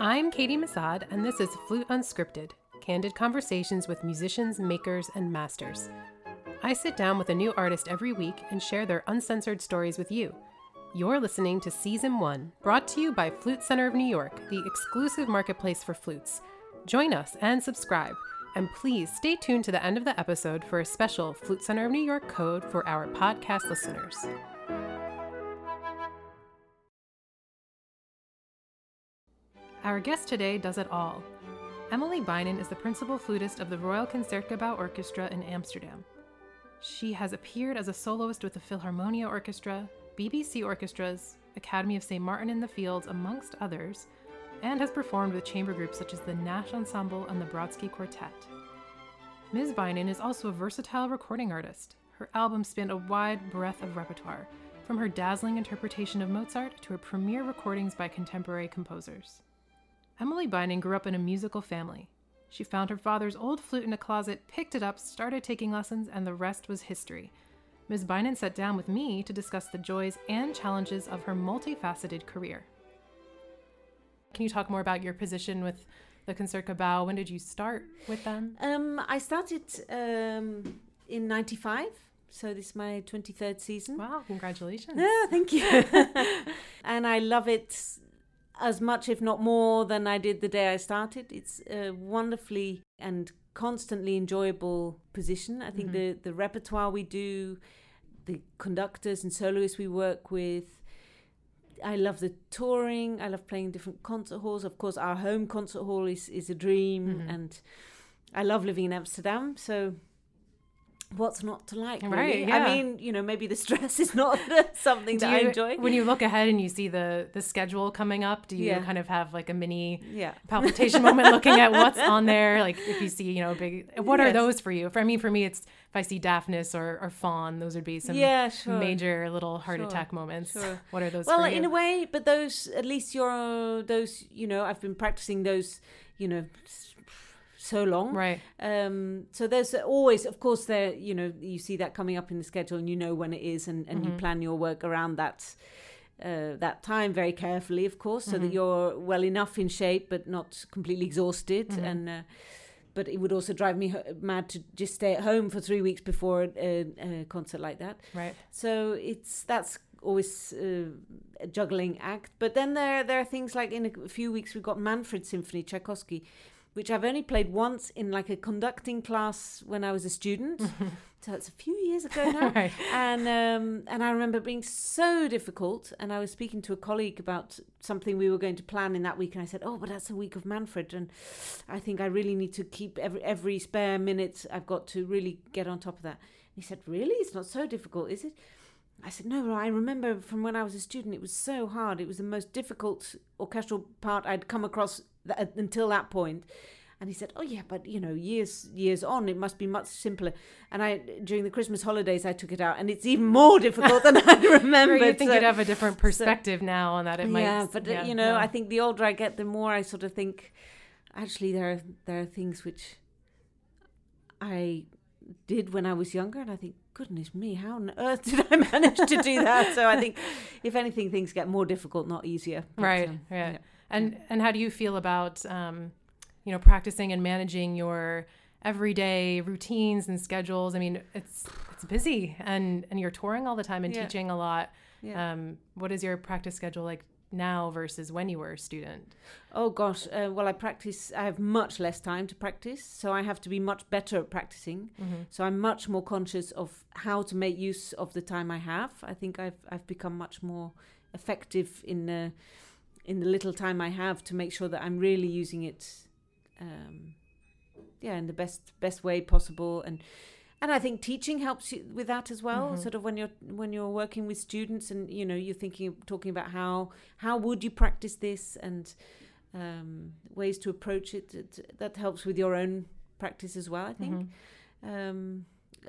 I'm Katie Masad, and this is Flute Unscripted, candid conversations with musicians, makers, and masters. I sit down with a new artist every week and share their uncensored stories with you. You're listening to Season 1, brought to you by Flute Center of New York, the exclusive marketplace for flutes. Join us and subscribe, and please stay tuned to the end of the episode for a special Flute Center of New York code for our podcast listeners. Our guest today does it all. Emily Beynon is the principal flutist of the Royal Concertgebouw Orchestra in Amsterdam. She has appeared as a soloist with the Philharmonia Orchestra, BBC Orchestras, Academy of St. Martin in the Fields, amongst others, and has performed with chamber groups such as the Nash Ensemble and the Brodsky Quartet. Ms. Beynon is also a versatile recording artist. Her albums span a wide breadth of repertoire, from her dazzling interpretation of Mozart to her premier recordings by contemporary composers. Emily Beynon grew up in a musical family. She found her father's old flute in a closet, picked it up, started taking lessons, and the rest was history. Ms. Beynon sat down with me to discuss the joys and challenges of her multifaceted career. Can you talk more about your position with the Concertgebouw? When did you start with them? I started in '95. So this is my 23rd season. Wow, congratulations. Yeah, thank you. And I love it as much, if not more, than I did the day I started. It's a wonderfully and constantly enjoyable position. I think the repertoire we do, the conductors and soloists we work with, I love the touring. I love playing in different concert halls. Of course, our home concert hall is a dream. And I love living in Amsterdam. So what's not to like, really? Right, yeah. I mean, you know, maybe the stress is not something that I enjoy. When you look ahead and you see the schedule coming up, do you kind of have like a mini palpitation moment looking at what's on there? Like if you see, you know, big, what are those for you? For me, it's if I see Daphnis or Fawn, those would be some major little heart attack moments. What are those for you? Well, in a way, but those, at least you're, those, you know, I've been practicing those, you know, so long, right? So there's always, of course, there, you know, you see that coming up in the schedule, and you know when it is, and you plan your work around that time very carefully, of course, so that you're well enough in shape but not completely exhausted. And but it would also drive me mad to just stay at home for 3 weeks before a concert like that, right? So that's always a juggling act. But then there are things like in a few weeks we've got Manfred Symphony, Tchaikovsky, which I've only played once in like a conducting class when I was a student. So that's a few years ago now. Right. And I remember it being so difficult. And I was speaking to a colleague about something we were going to plan in that week. And I said, oh, but that's a week of Manfred. And I think I really need to keep every spare minute I've got to really get on top of that. And he said, really? It's not so difficult, is it? I said, no, I remember from when I was a student, it was so hard. It was the most difficult orchestral part I'd come across until that point. And he said, oh yeah, but you know, years on, it must be much simpler. And I, during the Christmas holidays, I took it out, and it's even more difficult than I remembered. You'd think you'd have a different perspective now on that. It might. Yeah, but you know, I think the older I get, the more I sort of think, actually, there are things which I did when I was younger, and I think, goodness me, how on earth did I manage to do that? So I think, if anything, things get more difficult, not easier. But, right. Yeah. And how do you feel about, you know, practicing and managing your everyday routines and schedules? I mean, it's busy, and you're touring all the time and teaching a lot. Yeah. What is your practice schedule like now versus when you were a student? Oh, gosh. Well, I have much less time to practice, so I have to be much better at practicing. So I'm much more conscious of how to make use of the time I have. I think I've become much more effective in the little time I have to make sure that I'm really using it in the best way possible. And I think teaching helps you with that as well. Sort of when you're working with students, and you know, you're talking about how would you practice this, and ways to approach it, that helps with your own practice as well, I think.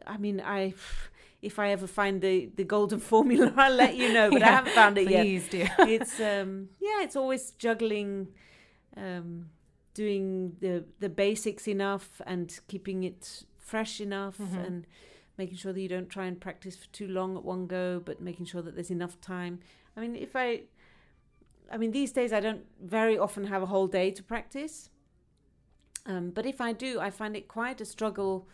I mean, if I ever find the golden formula, I'll let you know, but I haven't found it yet. Please do. It's it's always juggling, doing the basics enough and keeping it fresh enough, and making sure that you don't try and practice for too long at one go, but making sure that there's enough time. I mean, I mean, these days I don't very often have a whole day to practice. But if I do, I find it quite a struggle.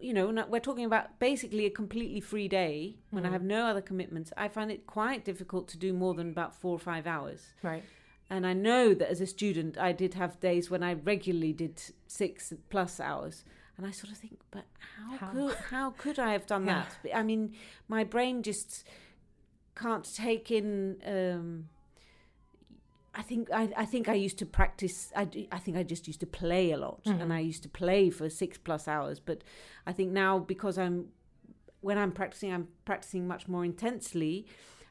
You know, we're talking about basically a completely free day when I have no other commitments. I find it quite difficult to do more than about 4 or 5 hours. Right. And I know that as a student, I did have days when I regularly did 6+ hours. And I sort of think, but how could I have done that? I mean, my brain just can't take in... I think I used to practice. I think I just used to play a lot, and I used to play for 6+ hours. But I think now, because I'm practicing much more intensely,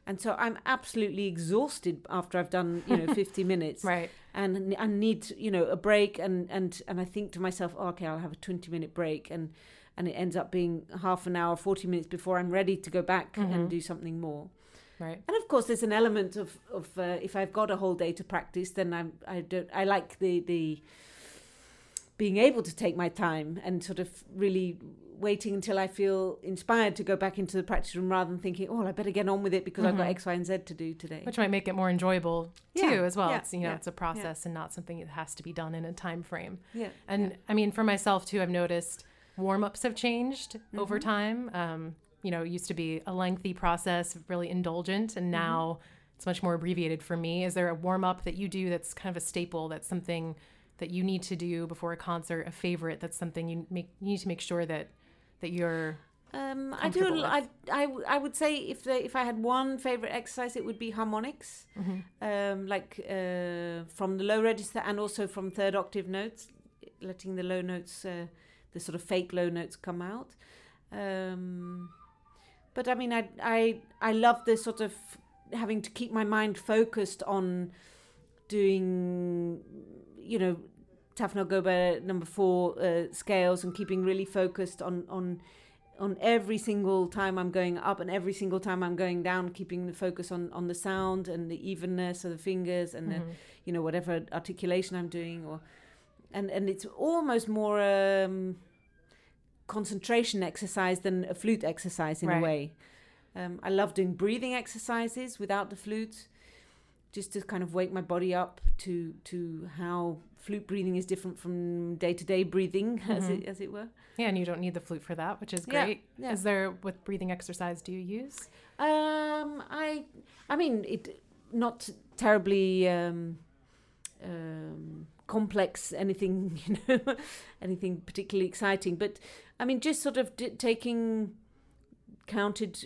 and so I'm absolutely exhausted after I've done 50 minutes. Right. And I need a break, and I think to myself, oh, okay, I'll have a 20-minute break, and it ends up being half an hour, 40 minutes before I'm ready to go back and do something more. Right. And of course, there's an element of if I've got a whole day to practice, then I like the being able to take my time and sort of really waiting until I feel inspired to go back into the practice room, rather than thinking, oh, I better get on with it because I've got X, Y, and Z to do today. Which might make it more enjoyable too, as well. Yeah. It's it's a process and not something that has to be done in a time frame. Yeah. And I mean, for myself too, I've noticed warm-ups have changed over time. It used to be a lengthy process, really indulgent, and now it's much more abbreviated for me. Is there a warm-up that you do that's kind of a staple, that's something that you need to do before a concert, a favorite, that's something you need to make sure that you're comfortable with? I would say if I had one favorite exercise, it would be harmonics, from the low register and also from third octave notes, letting the low notes, the sort of fake low notes come out. But I mean, I love this sort of having to keep my mind focused on doing, Taffanel-Gaubert number 4 scales, and keeping really focused on every single time I'm going up and every single time I'm going down, keeping the focus on the sound and the evenness of the fingers and the, whatever articulation I'm doing, and it's almost more. Concentration exercise than a flute exercise in a way. I love doing breathing exercises without the flute, just to kind of wake my body up to how flute breathing is different from day-to-day breathing, as it were. Yeah, and you don't need the flute for that, which is great. Yeah. What breathing exercise do you use? It not terribly complex, anything particularly exciting, but I mean, just sort of taking counted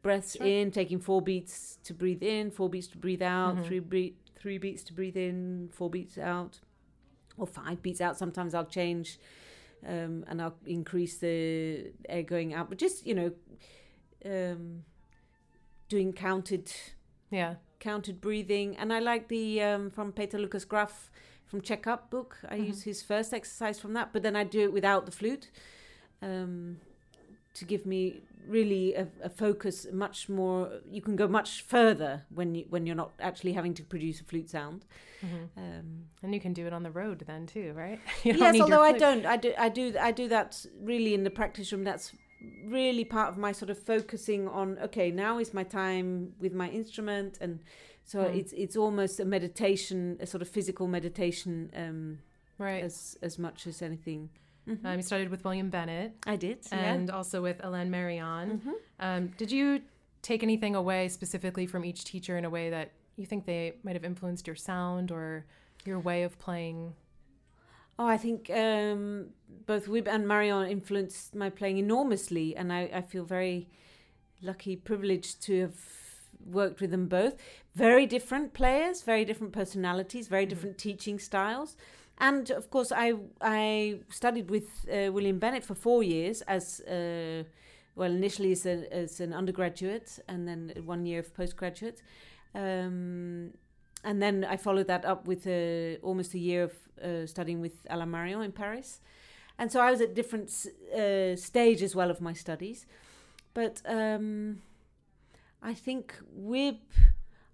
breaths in, taking 4 beats to breathe in, 4 beats to breathe out, 3 beats to breathe in, 4 beats out, or 5 beats out. Sometimes I'll change and I'll increase the air going out, but just doing counted breathing. And I like the from Peter Lucas Graf, from Checkup book, I use his first exercise from that, but then I do it without the flute, to give me really a focus. Much more, you can go much further when you're not actually having to produce a flute sound. And you can do it on the road then too, right? Yes, although I don't. I do that really in the practice room. That's really part of my sort of focusing on. Okay, now is my time with my instrument and. So it's almost a meditation, a sort of physical meditation, as much as anything. You started with William Bennett. I did, and also with Alain Marion. Did you take anything away specifically from each teacher in a way that you think they might have influenced your sound or your way of playing? Oh, I think both Wib and Marion influenced my playing enormously, and I feel very lucky, privileged to have worked with them both. Very different players, very different personalities, very different teaching styles. And of course, I studied with William Bennett for 4 years as initially as an undergraduate, and then 1 year of postgraduate, and then I followed that up with almost a year of studying with Alain Marion in Paris. And so I was at different stage as well of my studies, but I think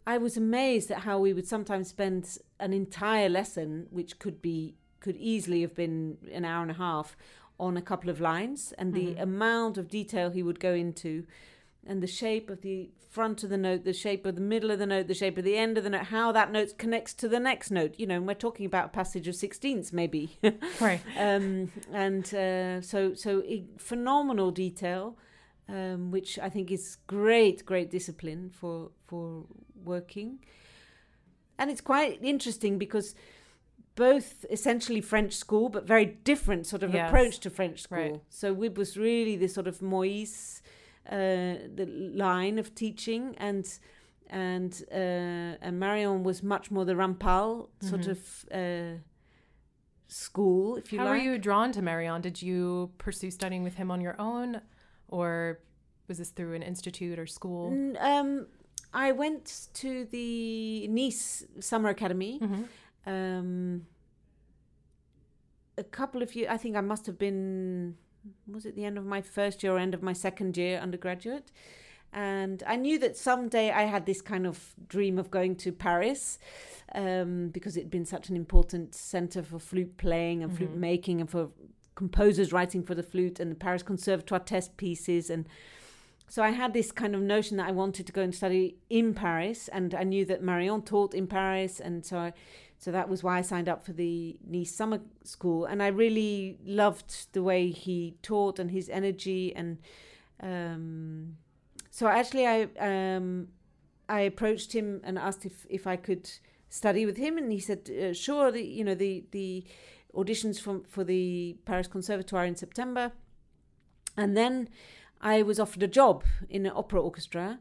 I was amazed at how we would sometimes spend an entire lesson, which could easily have been an hour and a half, on a couple of lines, and the amount of detail he would go into and the shape of the front of the note, the shape of the middle of the note, the shape of the end of the note, how that note connects to the next note, you know, and we're talking about a passage of sixteenths maybe. Right. So phenomenal detail, which I think is great discipline for working. And it's quite interesting because both essentially French school, but very different sort of approach to French school. Right. So Wib was really this sort of Moise, the line of teaching, and Marion was much more the Rampal sort of school, if you like. How were you drawn to Marion? Did you pursue studying with him on your own, or was this through an institute or school? I went to the Nice Summer Academy. A couple of years, I think I must have been, was it the end of my first year or end of my second year undergraduate? And I knew that someday I had this kind of dream of going to Paris, because it'd been such an important center for flute playing and flute making and for composers writing for the flute and the Paris Conservatoire test pieces. And so I had this kind of notion that I wanted to go and study in Paris, and I knew that Marion taught in Paris, and so that was why I signed up for the Nice Summer School. And I really loved the way he taught and his energy. And so actually I approached him and asked if I could study with him. And he said, sure, the auditions for the Paris Conservatoire in September. And then I was offered a job in an opera orchestra,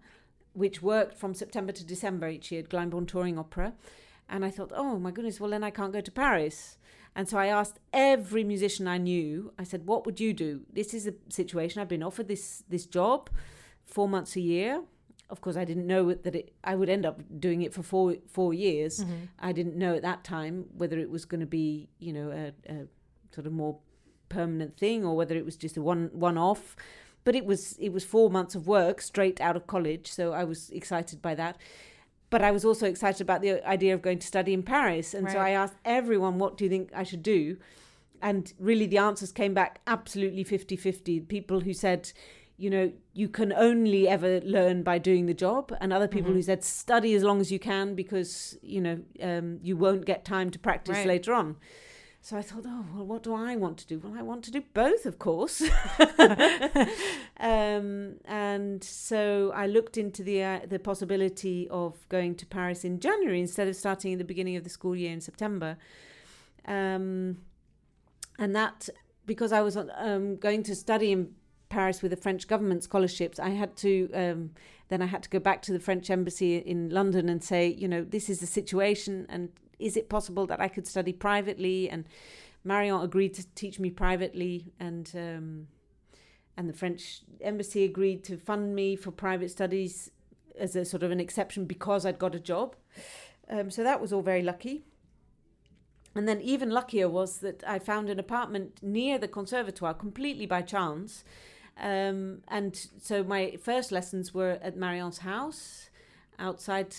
which worked from September to December each year at Glyndebourne Touring Opera. And I thought, oh my goodness, well then I can't go to Paris. And so I asked every musician I knew, I said, what would you do? This is a situation, I've been offered this job 4 months a year. Of course, I didn't know that I would end up doing it for four years. I didn't know at that time whether it was going to be, a sort of more permanent thing or whether it was just a one-off. But it was 4 months of work straight out of college. So I was excited by that. But I was also excited about the idea of going to study in Paris. And so I asked everyone, what do you think I should do? And really the answers came back absolutely 50-50. People who said, you can only ever learn by doing the job. And other people who said, study as long as you can because, you won't get time to practice later on. So I thought, oh, well, what do I want to do? Well, I want to do both, of course. And so I looked into the possibility of going to Paris in January instead of starting at the beginning of the school year in September. And that, because I was going to study in Paris with the French government scholarships, I had to go back to the French embassy in London and say, this is the situation, and is it possible that I could study privately? And Marion agreed to teach me privately, and the French embassy agreed to fund me for private studies as a sort of an exception because I'd got a job. So that was all very lucky. And then even luckier was that I found an apartment near the conservatoire completely by chance. And so my first lessons were at Marion's house outside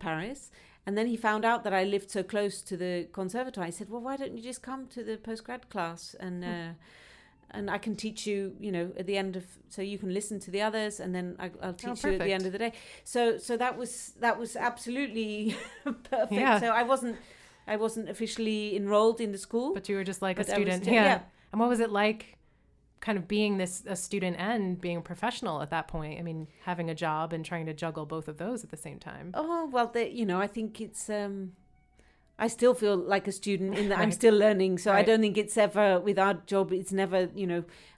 Paris. And then he found out that I lived so close to the conservatoire. He said, well, why don't you just come to the postgrad class and I can teach you, at the end of, so you can listen to the others and then I'll teach you at the end of the day. So that was absolutely perfect. Yeah. So I wasn't officially enrolled in the school. But you were just like a student. And what was it like kind of being a student and being a professional at that point? I mean, having a job and trying to juggle both of those at the same time. Oh, well, I think it's, I still feel like a student in that I'm still learning. So I don't think it's ever, with our job, it's never,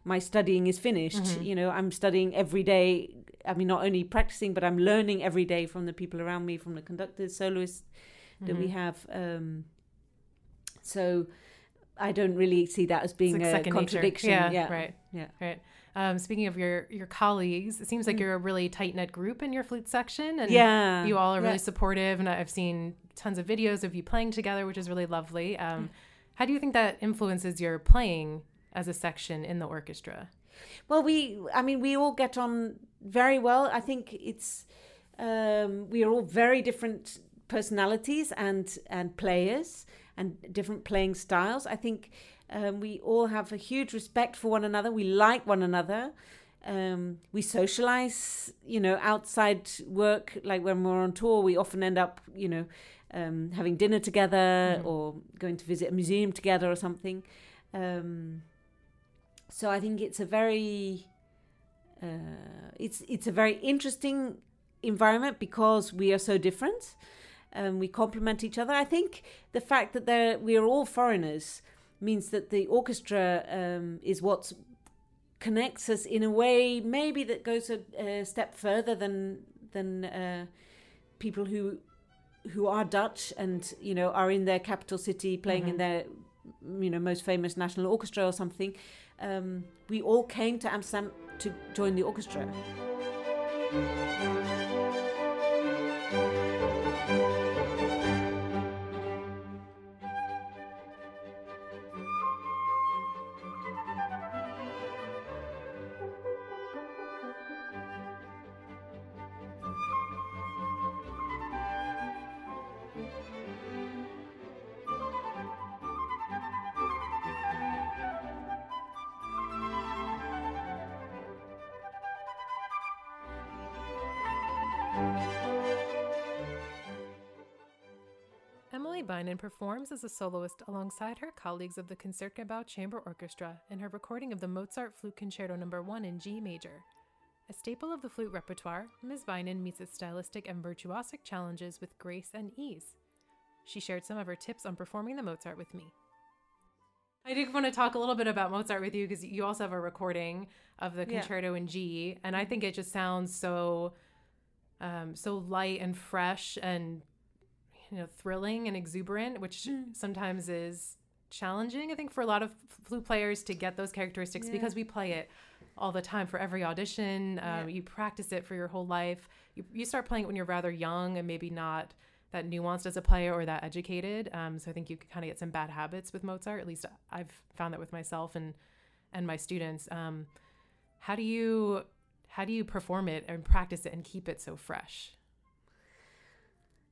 my studying is finished. I'm studying every day. I mean, not only practicing, but I'm learning every day from the people around me, from the conductors, soloists that we have. So I don't really see that as being like a contradiction. Right. Speaking of your colleagues, it seems like you're a really tight-knit group in your flute section, and you all are really supportive. And I've seen tons of videos of you playing together, which is really lovely. How do you think that influences your playing as a section in the orchestra? Well, we all get on very well. I think it's we are all very different personalities and players. And different playing styles. I think we all have a huge respect for one another. We like one another. We socialize, outside work. Like when we're on tour, we often end up, having dinner together or going to visit a museum together or something. So I think it's a very, it's a very interesting environment because we are so different. We complement each other. I think the fact that we are all foreigners means that the orchestra is what connects us in a way maybe that goes a step further than people who are Dutch and are in their capital city playing in their most famous national orchestra or something. We all came to Amsterdam to join the orchestra. Emily Beynon performs as a soloist alongside her colleagues of the Concertgebouw Chamber Orchestra in her recording of the Mozart Flute Concerto No. 1 in G major. A staple of the flute repertoire, Ms. Beynon meets its stylistic and virtuosic challenges with grace and ease. She shared some of her tips on performing the Mozart with me. I did want to talk a little bit about Mozart with you because you also have a recording of the Concerto in G, and I think it just sounds so light and fresh and thrilling and exuberant, which sometimes is challenging, I think, for a lot of flute players to get those characteristics because we play it all the time for every audition. You practice it for your whole life. You start playing it when you're rather young and maybe not that nuanced as a player or that educated. So I think you could kind of get some bad habits with Mozart. At least I've found that with myself and my students. How do you perform it and practice it and keep it so fresh?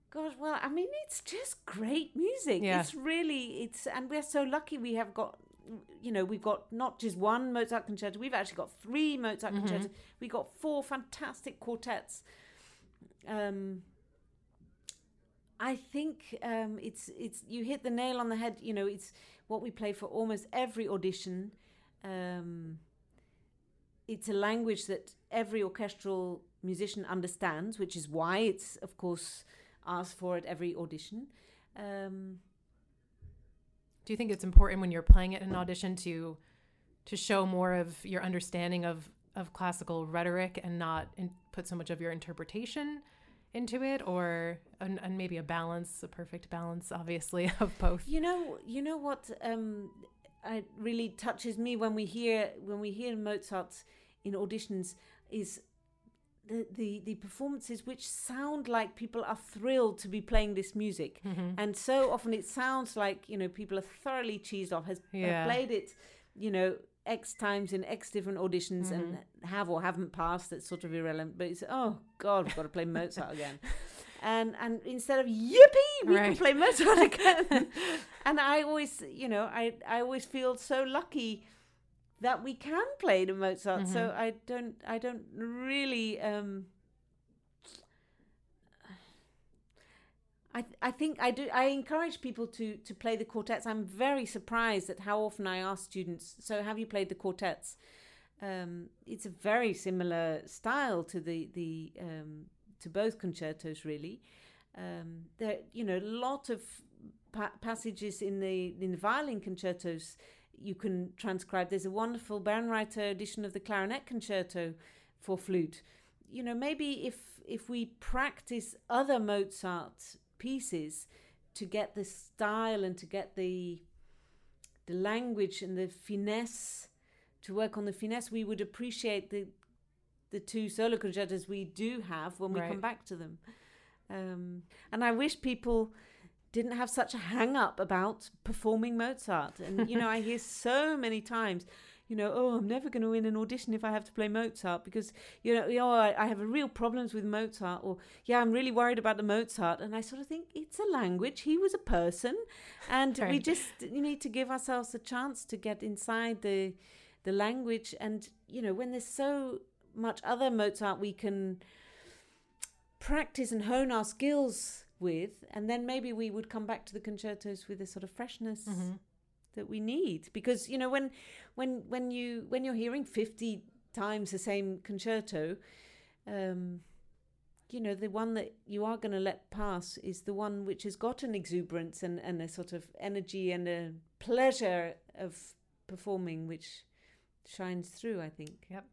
Gosh, well, I mean, it's just great music. Yeah. And we're so lucky we have got, we've got not just one Mozart concerto, we've actually got three Mozart concertos. We've got four fantastic quartets. I think it's you hit the nail on the head. It's what we play for almost every audition. It's a language that every orchestral musician understands, which is why it's, of course, asked for at every audition. Do you think it's important when you're playing it in an audition to show more of your understanding of classical rhetoric and not put so much of your interpretation into it, or and maybe a perfect balance, obviously, of both? You know what? It really touches me when we hear Mozart in auditions is the performances which sound like people are thrilled to be playing this music, and so often it sounds like people are thoroughly cheesed off, have played it X times in X different auditions and have or haven't passed. That's sort of irrelevant, but it's oh god, we've got to play Mozart again. And instead of yippee, we can play Mozart again. And I always, I always feel so lucky that we can play the Mozart. So I don't really. I think I do. I encourage people to play the quartets. I'm very surprised at how often I ask students, so have you played the quartets? It's a very similar style to to both concertos, really. There, a lot of passages in the violin concertos you can transcribe. There's a wonderful Bärenreiter edition of the clarinet concerto for flute. Maybe if we practice other Mozart pieces to get the style and to get the language and the finesse, to work on the finesse, we would appreciate the two solo concertos we do have when we come back to them. And I wish people didn't have such a hang-up about performing Mozart. And, I hear so many times, oh, I'm never going to win an audition if I have to play Mozart because, I have real problems with Mozart, or, I'm really worried about the Mozart. And I sort of think it's a language. He was a person. And we just need to give ourselves a chance to get inside the the language. And, you know, when there's so much other Mozart we can practice and hone our skills with, and then maybe we would come back to the concertos with a sort of freshness mm-hmm. that we need. Because, you know, when you're hearing 50 times the same concerto, you know, the one that you are going to let pass is the one which has got an exuberance and a sort of energy and a pleasure of performing which shines through, I think. Yep.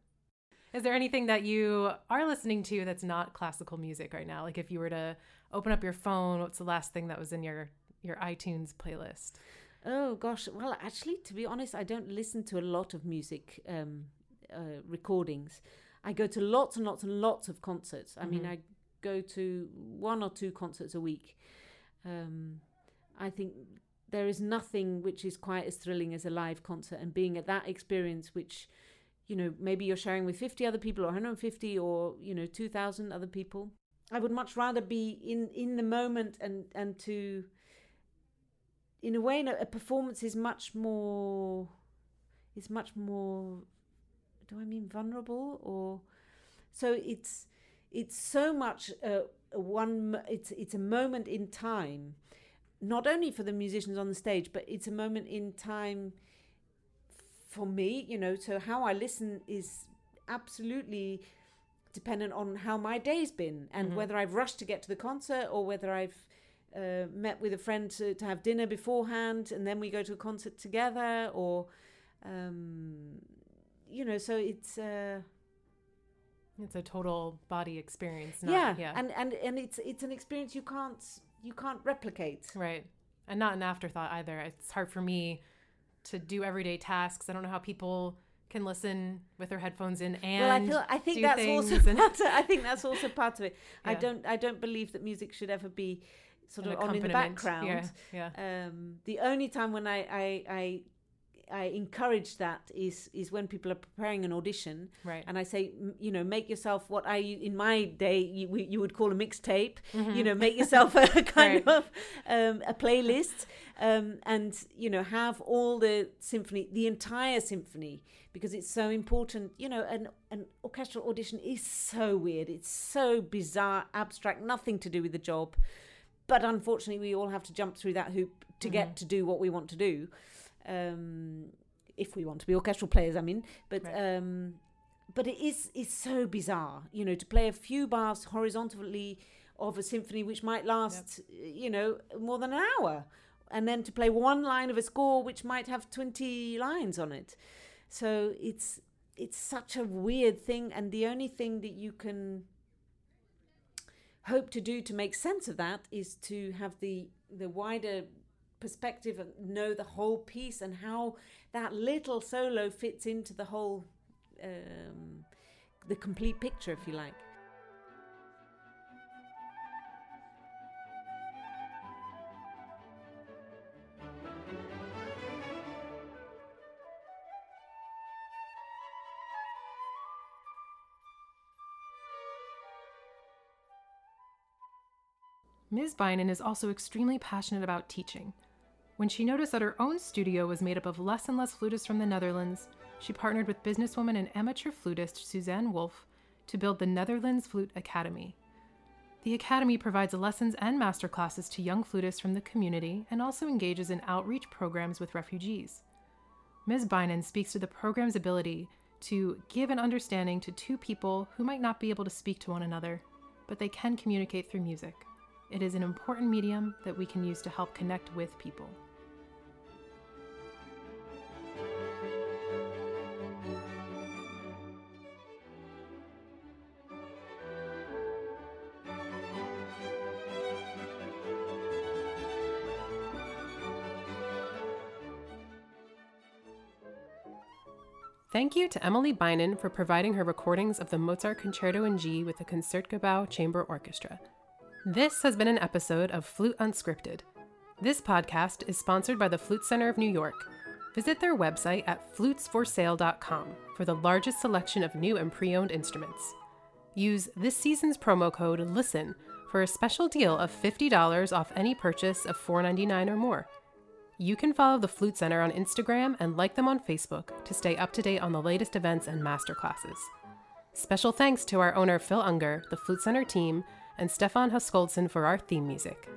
Is there anything that you are listening to that's not classical music right now? Like if you were to open up your phone, what's the last thing that was in your iTunes playlist? Oh, gosh. Well, actually, to be honest, I don't listen to a lot of music recordings. I go to lots and lots and lots of concerts. I mm-hmm. mean, I go to 1 or 2 concerts a week. I think there is nothing which is quite as thrilling as a live concert, and being at that experience, which, you know, maybe you're sharing with 50 other people or 150 or, you know, 2,000 other people. I would much rather be in the moment and to, in a way, a performance is much more, do I mean vulnerable? Or so it's so much it's a moment in time, not only for the musicians on the stage, but it's a moment in time for me, you know. So how I listen is absolutely dependent on how my day's been and mm-hmm. whether I've rushed to get to the concert or whether I've met with a friend to have dinner beforehand and then we go to a concert together, or you know, so it's a total body experience. And it's an experience you can't replicate. Right. And not an afterthought either. It's hard for me to do everyday tasks. I don't know how people can listen with their headphones in and I think that's also part of it. Yeah. I don't believe that music should ever be sort of on in the background. Yeah. Yeah. The only time when I encourage that is when people are preparing an audition, right? And I say, you know, make yourself what I in my day you would call a mixtape. Mm-hmm. You know, make yourself a kind right. of a playlist, and you know, have all the entire symphony, because it's so important. You know, an orchestral audition is so weird, it's so bizarre, abstract, nothing to do with the job, but unfortunately, we all have to jump through that hoop to mm-hmm. get to do what we want to do. If we want to be orchestral players, I mean, but right. But it's so bizarre, you know, to play a few bars horizontally of a symphony which might last, yep. you know, more than an hour, and then to play one line of a score which might have 20 lines on it. So it's such a weird thing, and the only thing that you can hope to do to make sense of that is to have the wider perspective and know the whole piece and how that little solo fits into the whole the complete picture, if you like. Ms. Beynon is also extremely passionate about teaching. When she noticed that her own studio was made up of less and less flutists from the Netherlands, she partnered with businesswoman and amateur flutist Suzanne Wolf to build the Netherlands Flute Academy. The academy provides lessons and masterclasses to young flutists from the community and also engages in outreach programs with refugees. Ms. Beynon speaks to the program's ability to give an understanding to two people who might not be able to speak to one another, but they can communicate through music. It is an important medium that we can use to help connect with people. Thank you to Emily Beynon for providing her recordings of the Mozart Concerto in G with the Concertgebouw Chamber Orchestra. This has been an episode of Flute Unscripted. This podcast is sponsored by the Flute Center of New York. Visit their website at flutesforsale.com for the largest selection of new and pre-owned instruments. Use this season's promo code LISTEN for a special deal of $50 off any purchase of $4.99 or more. You can follow the Flute Center on Instagram and like them on Facebook to stay up to date on the latest events and masterclasses. Special thanks to our owner Phil Unger, the Flute Center team, and Stefan Huskoldsen for our theme music.